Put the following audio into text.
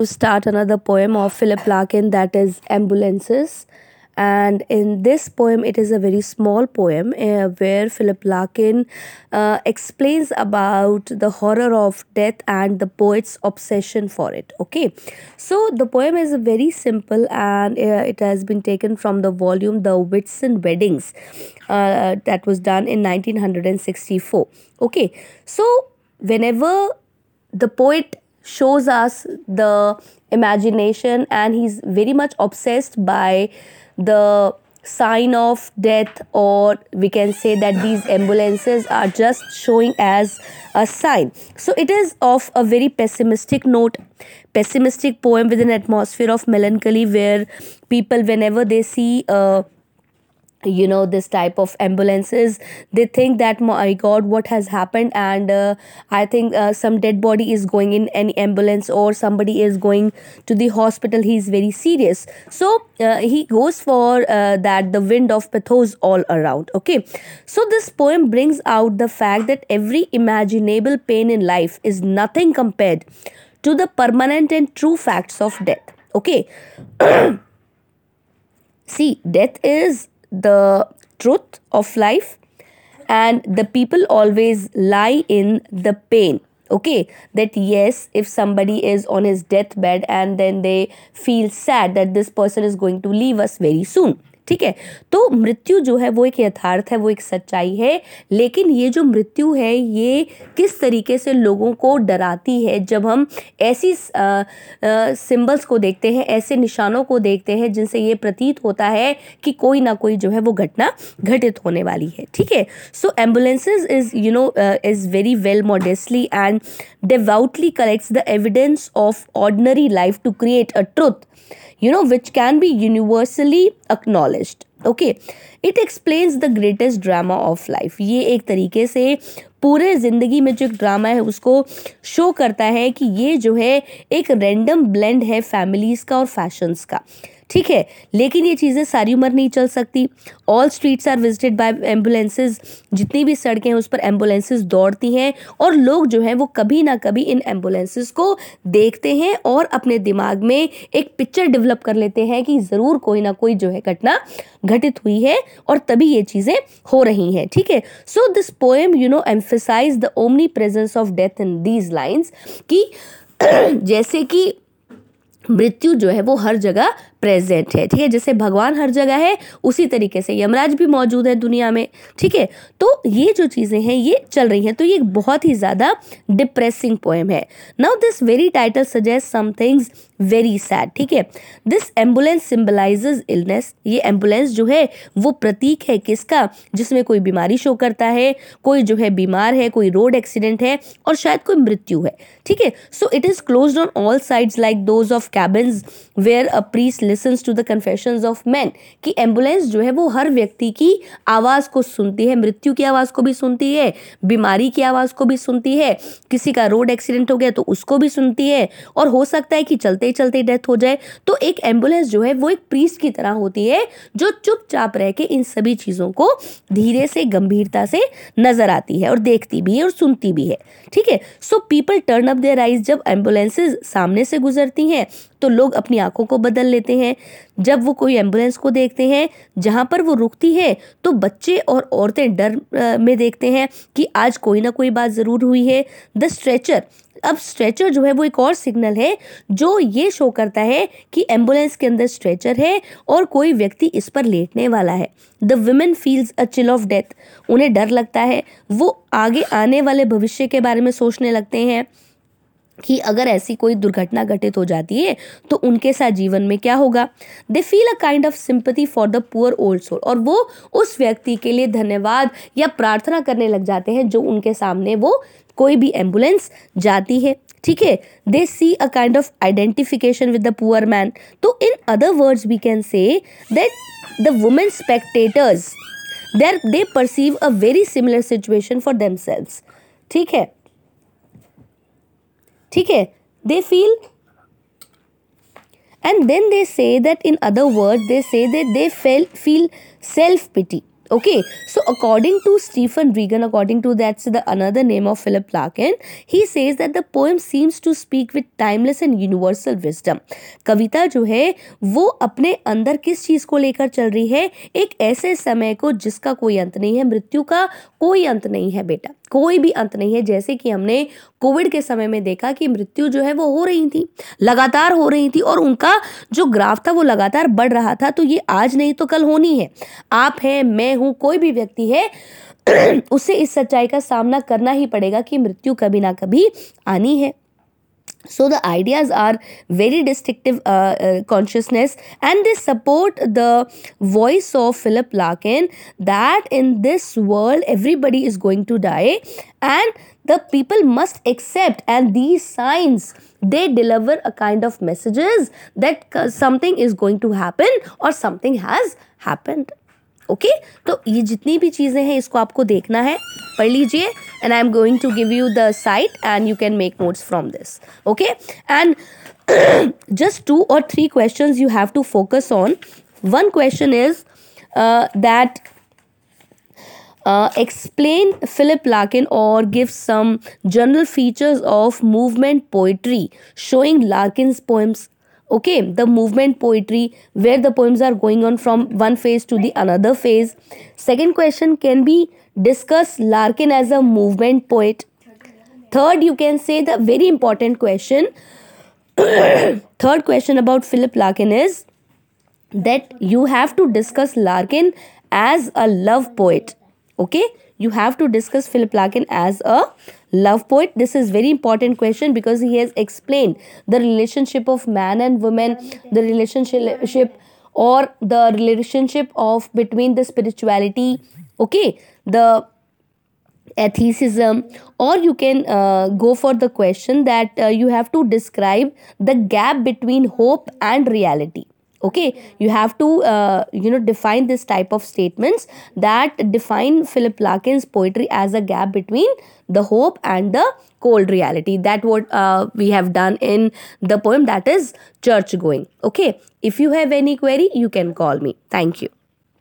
to start another poem of Philip Larkin, that is Ambulances. And in this poem, it is a very small poem where Philip Larkin explains about the horror of death and the poet's obsession for it. Okay, so the poem is very simple, and it has been taken from the volume The Whitsun Weddings that was done in 1964. Okay, so whenever the poet shows us the imagination, and he's very much obsessed by the sign of death, or we can say that these ambulances are just showing as a sign. So it is of a very pessimistic note, pessimistic poem with an atmosphere of melancholy, where people, whenever they see this type of ambulances, they think that, my God, what has happened, and I think some dead body is going in an ambulance, or somebody is going to the hospital. He is very serious. So he goes for that the wind of pathos all around. Okay, so this poem brings out the fact that every imaginable pain in life is nothing compared to the permanent and true facts of death. Okay, see, death is the truth of life, and the people always lie in the pain. Okay, that yes, if somebody is on his deathbed and then they feel sad that this person is going to leave us very soon. ठीक है, तो मृत्यु जो है वो एक यथार्थ है, वो एक सच्चाई है, लेकिन ये जो मृत्यु है ये किस तरीके से लोगों को डराती है, जब हम ऐसी सिंबल्स को देखते हैं, ऐसे निशानों को देखते हैं जिनसे ये प्रतीत होता है कि कोई ना कोई जो है वो घटना घटित होने वाली है. ठीक है, so ambulances is is very well modestly and devoutly collects the evidence of ordinary life to create a truth which can be universally acknowledged. Okay, it explains the greatest drama of life. ये एक तरीके से पूरे ज़िंदगी में जो एक drama है उसको शो करता है कि ये जो है एक रैंडम ब्लेंड है फैमिलीज़ का और फैशंस का. ठीक है, लेकिन ये चीज़ें सारी उम्र नहीं चल सकती. All streets are visited by ambulances. जितनी भी सड़कें हैं उस पर एम्बुलेंसेज दौड़ती हैं, और लोग जो हैं वो कभी ना कभी इन एम्बुलेंसेज को देखते हैं और अपने दिमाग में एक पिक्चर डेवलप कर लेते हैं कि ज़रूर कोई ना कोई जो है घटना घटित हुई है और तभी ये चीज़ें हो रही हैं. ठीक है, so this poem emphasise the omnipresence of death in these lines, कि जैसे कि मृत्यु जो है वो हर जगह प्रेजेंट है. ठीक है, जैसे भगवान हर जगह है उसी तरीके से यमराज भी मौजूद है दुनिया में. ठीक है, तो ये जो चीज़ें हैं ये चल रही हैं, तो ये एक बहुत ही ज़्यादा डिप्रेसिंग पोएम है. Now this very title suggest some things very sad. ठीक है, दिस एम्बुलेंस सिम्बलाइजेज इलनेस. ये एम्बुलेंस जो है वो प्रतीक है किसका, जिसमें कोई बीमारी शो करता है, कोई जो है बीमार है, कोई रोड एक्सीडेंट है, और शायद कोई मृत्यु है. ठीक है, so it is closed on all sides like those of cabins where a priest listens to the confessions of men. कि एम्बुलेंस जो है वो हर व्यक्ति की आवाज़ को सुनती है, मृत्यु की आवाज़ को भी सुनती है, बीमारी की आवाज़ को भी सुनती है, किसी का रोड एक्सीडेंट हो गया तो उसको भी सुनती है, और हो सकता है कि चलते चलते डेथ हो जाए. तो एक एम्बुलेंस जो है वो एक प्रीस्ट की तरह होती है जो चुपचाप रह के इन सभी चीज़ों को धीरे से गंभीरता से नजर आती है और देखती भी है और सुनती भी है. ठीक है, so people turn up their eyes. जब एम्बुलेंसेज सामने से गुजरती हैं तो लोग अपनी आंखों को बदल लेते हैं. जब वो कोई एम्बुलेंस को देखते हैं, जहाँ पर वो रुकती है तो बच्चे और औरतें डर में देखते हैं कि आज कोई ना कोई बात ज़रूर हुई है. The stretcher. अब स्ट्रेचर जो है वो एक और सिग्नल है जो ये शो करता है कि एम्बुलेंस के अंदर स्ट्रेचर है और कोई व्यक्ति इस पर लेटने वाला है. The women feels a chill of death. उन्हें डर लगता है, वो आगे आने वाले भविष्य के बारे में सोचने लगते हैं कि अगर ऐसी कोई दुर्घटना घटित हो जाती है तो उनके साथ जीवन में क्या होगा. They feel a kind of sympathy for the poor old soul. और वो उस व्यक्ति के लिए धन्यवाद या प्रार्थना करने लग जाते हैं जो उनके सामने वो कोई भी एम्बुलेंस जाती है. ठीक है, they see a kind of identification with the poor man. तो in other words we can say that the women spectators they perceive a very similar situation for themselves. ठीक है, ठीक है, they feel and then they say that in other words they say that they feel self pity. Okay, so according to Stephen Regan, that's the another name of Philip Larkin, he says that the poem seems to speak with timeless and universal wisdom. कविता जो है वो अपने अंदर किस चीज़ को लेकर चल रही है, एक ऐसे समय को जिसका कोई अंत नहीं है, मृत्यु का कोई अंत नहीं है बेटा, कोई भी अंत नहीं है. जैसे कि हमने कोविड के समय में देखा कि मृत्यु जो है वो हो रही थी, लगातार हो रही थी और उनका जो ग्राफ था वो लगातार बढ़ रहा था. तो ये आज नहीं तो कल होनी है. आप हैं, मैं हूँ, कोई भी व्यक्ति है, उसे इस सच्चाई का सामना करना ही पड़ेगा कि मृत्यु कभी ना कभी आनी है. So the ideas are very distinctive consciousness, and they support the voice of Philip Larkin that in this world everybody is going to die, and the people must accept, and these signs, they deliver a kind of messages that something is going to happen or something has happened. Okay तो ये जितनी भी चीज़ें हैं इसको आपको देखना है, पढ़ लीजिए. And I am going to give you the site and you can make notes from this. Okay and just 2 or 3 questions you have to focus on. One question is that explain Philip Larkin or give some general features of movement poetry showing Larkin's poems. Okay, the movement poetry, where the poems are going on from one phase to the another phase. Second question can be discuss Larkin as a movement poet. Third, you can say the very important question. Third question about Philip Larkin is that you have to discuss Larkin as a love poet. Okay, you have to discuss Philip Larkin as a love poet. This is very important question because he has explained the relationship of man and woman, the relationship or the relationship of between the spirituality, okay, the atheism. Or you can go for the question that you have to describe the gap between hope and reality. Okay, you have to define this type of statements that define Philip Larkin's poetry as a gap between the hope and the cold reality. That what we have done in the poem, that is church going. Okay, if you have any query you can call me. Thank you.